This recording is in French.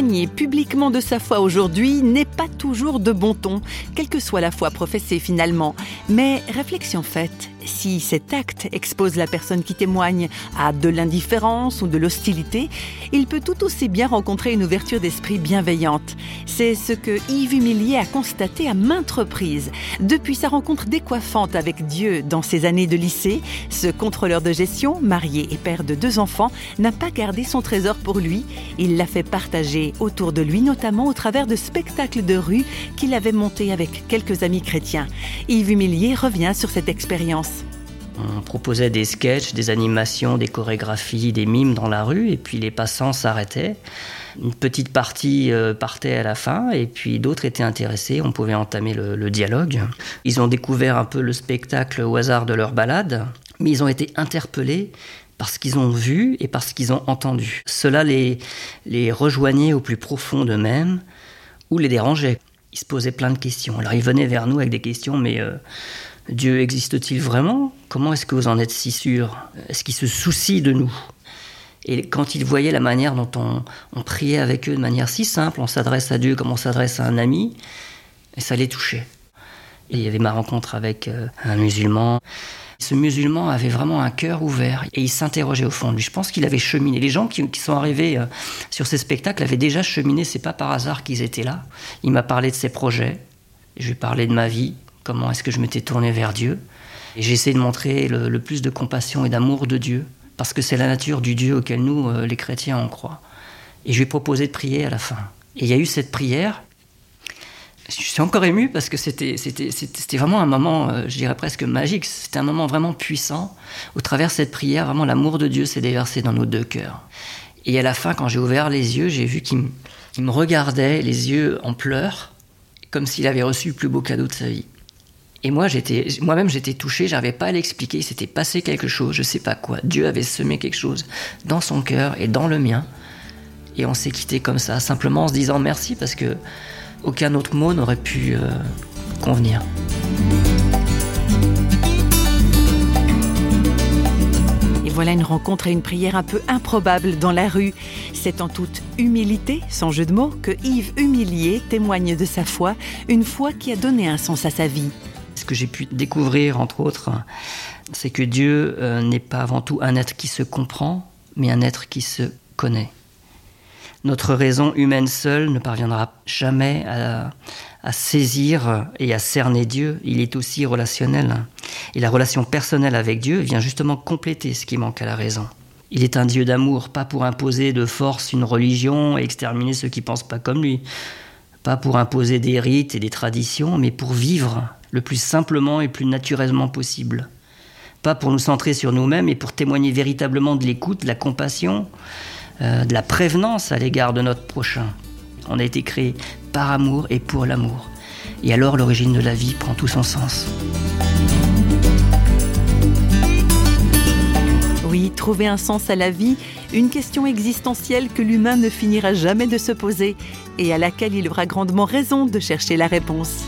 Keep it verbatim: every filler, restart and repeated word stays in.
témoigner publiquement de sa foi aujourd'hui n'est pas toujours de bon ton, quelle que soit la foi professée finalement. Mais réflexion faite, si cet acte expose la personne qui témoigne à de l'indifférence ou de l'hostilité, il peut tout aussi bien rencontrer une ouverture d'esprit bienveillante. C'est ce que Yves Humilier a constaté à maintes reprises. Depuis sa rencontre décoiffante avec Dieu dans ses années de lycée, ce contrôleur de gestion, marié et père de deux enfants, n'a pas gardé son trésor pour lui. Il l'a fait partager autour de lui, notamment au travers de spectacles de rue qu'il avait montés avec quelques amis chrétiens. Yves Humilier revient sur cette expérience. On proposait des sketchs, des animations, des chorégraphies, des mimes dans la rue, et puis les passants s'arrêtaient. Une petite partie euh, partait à la fin, et puis d'autres étaient intéressés, on pouvait entamer le, le dialogue. Ils ont découvert un peu le spectacle au hasard de leur balade, mais ils ont été interpellés par ce qu'ils ont vu et par ce qu'ils ont entendu. Cela les, les rejoignait au plus profond d'eux-mêmes, ou les dérangeait. Ils se posaient plein de questions. Alors ils venaient vers nous avec des questions, mais... Euh, Dieu existe-t-il vraiment ? Comment est-ce que vous en êtes si sûr ? Est-ce qu'il se soucie de nous ? Et quand ils voyaient la manière dont on, on priait avec eux de manière si simple, on s'adresse à Dieu comme on s'adresse à un ami, et ça les touchait. Et il y avait ma rencontre avec un musulman. Ce musulman avait vraiment un cœur ouvert et il s'interrogeait au fond de lui. Je pense qu'il avait cheminé. Les gens qui, qui sont arrivés sur ces spectacles avaient déjà cheminé. C'est pas par hasard qu'ils étaient là. Il m'a parlé de ses projets. Je lui ai parlé de ma vie. Comment est-ce que je m'étais tourné vers Dieu ? Et j'ai essayé de montrer le, le plus de compassion et d'amour de Dieu, parce que c'est la nature du Dieu auquel nous, euh, les chrétiens, on croit. Et je lui ai proposé de prier à la fin. Et il y a eu cette prière. Je suis encore ému parce que c'était, c'était, c'était, c'était vraiment un moment, euh, je dirais presque magique. C'était un moment vraiment puissant. Au travers de cette prière, vraiment l'amour de Dieu s'est déversé dans nos deux cœurs. Et à la fin, quand j'ai ouvert les yeux, j'ai vu qu'il me, il me regardait, les yeux en pleurs, comme s'il avait reçu le plus beau cadeau de sa vie. Et moi, j'étais, moi-même, j'étais touché, je n'arrivais pas à l'expliquer, il s'était passé quelque chose, je ne sais pas quoi. Dieu avait semé quelque chose dans son cœur et dans le mien. Et on s'est quitté comme ça, simplement en se disant merci, parce que aucun autre mot n'aurait pu euh, convenir. Voilà une rencontre et une prière un peu improbables dans la rue. C'est en toute humilité, sans jeu de mots, que Yves Humilier témoigne de sa foi, une foi qui a donné un sens à sa vie. Ce que j'ai pu découvrir, entre autres, c'est que Dieu euh, n'est pas avant tout un être qui se comprend, mais un être qui se connaît. Notre raison humaine seule ne parviendra jamais à, à saisir et à cerner Dieu. Il est aussi relationnel. Et la relation personnelle avec Dieu vient justement compléter ce qui manque à la raison. Il est un Dieu d'amour, pas pour imposer de force une religion et exterminer ceux qui ne pensent pas comme lui. Pas pour imposer des rites et des traditions, mais pour vivre le plus simplement et le plus naturellement possible. Pas pour nous centrer sur nous-mêmes, mais pour témoigner véritablement de l'écoute, de la compassion, Euh, de la prévenance à l'égard de notre prochain. On a été créé par amour et pour l'amour. Et alors l'origine de la vie prend tout son sens. Oui, trouver un sens à la vie, une question existentielle que l'humain ne finira jamais de se poser et à laquelle il aura grandement raison de chercher la réponse.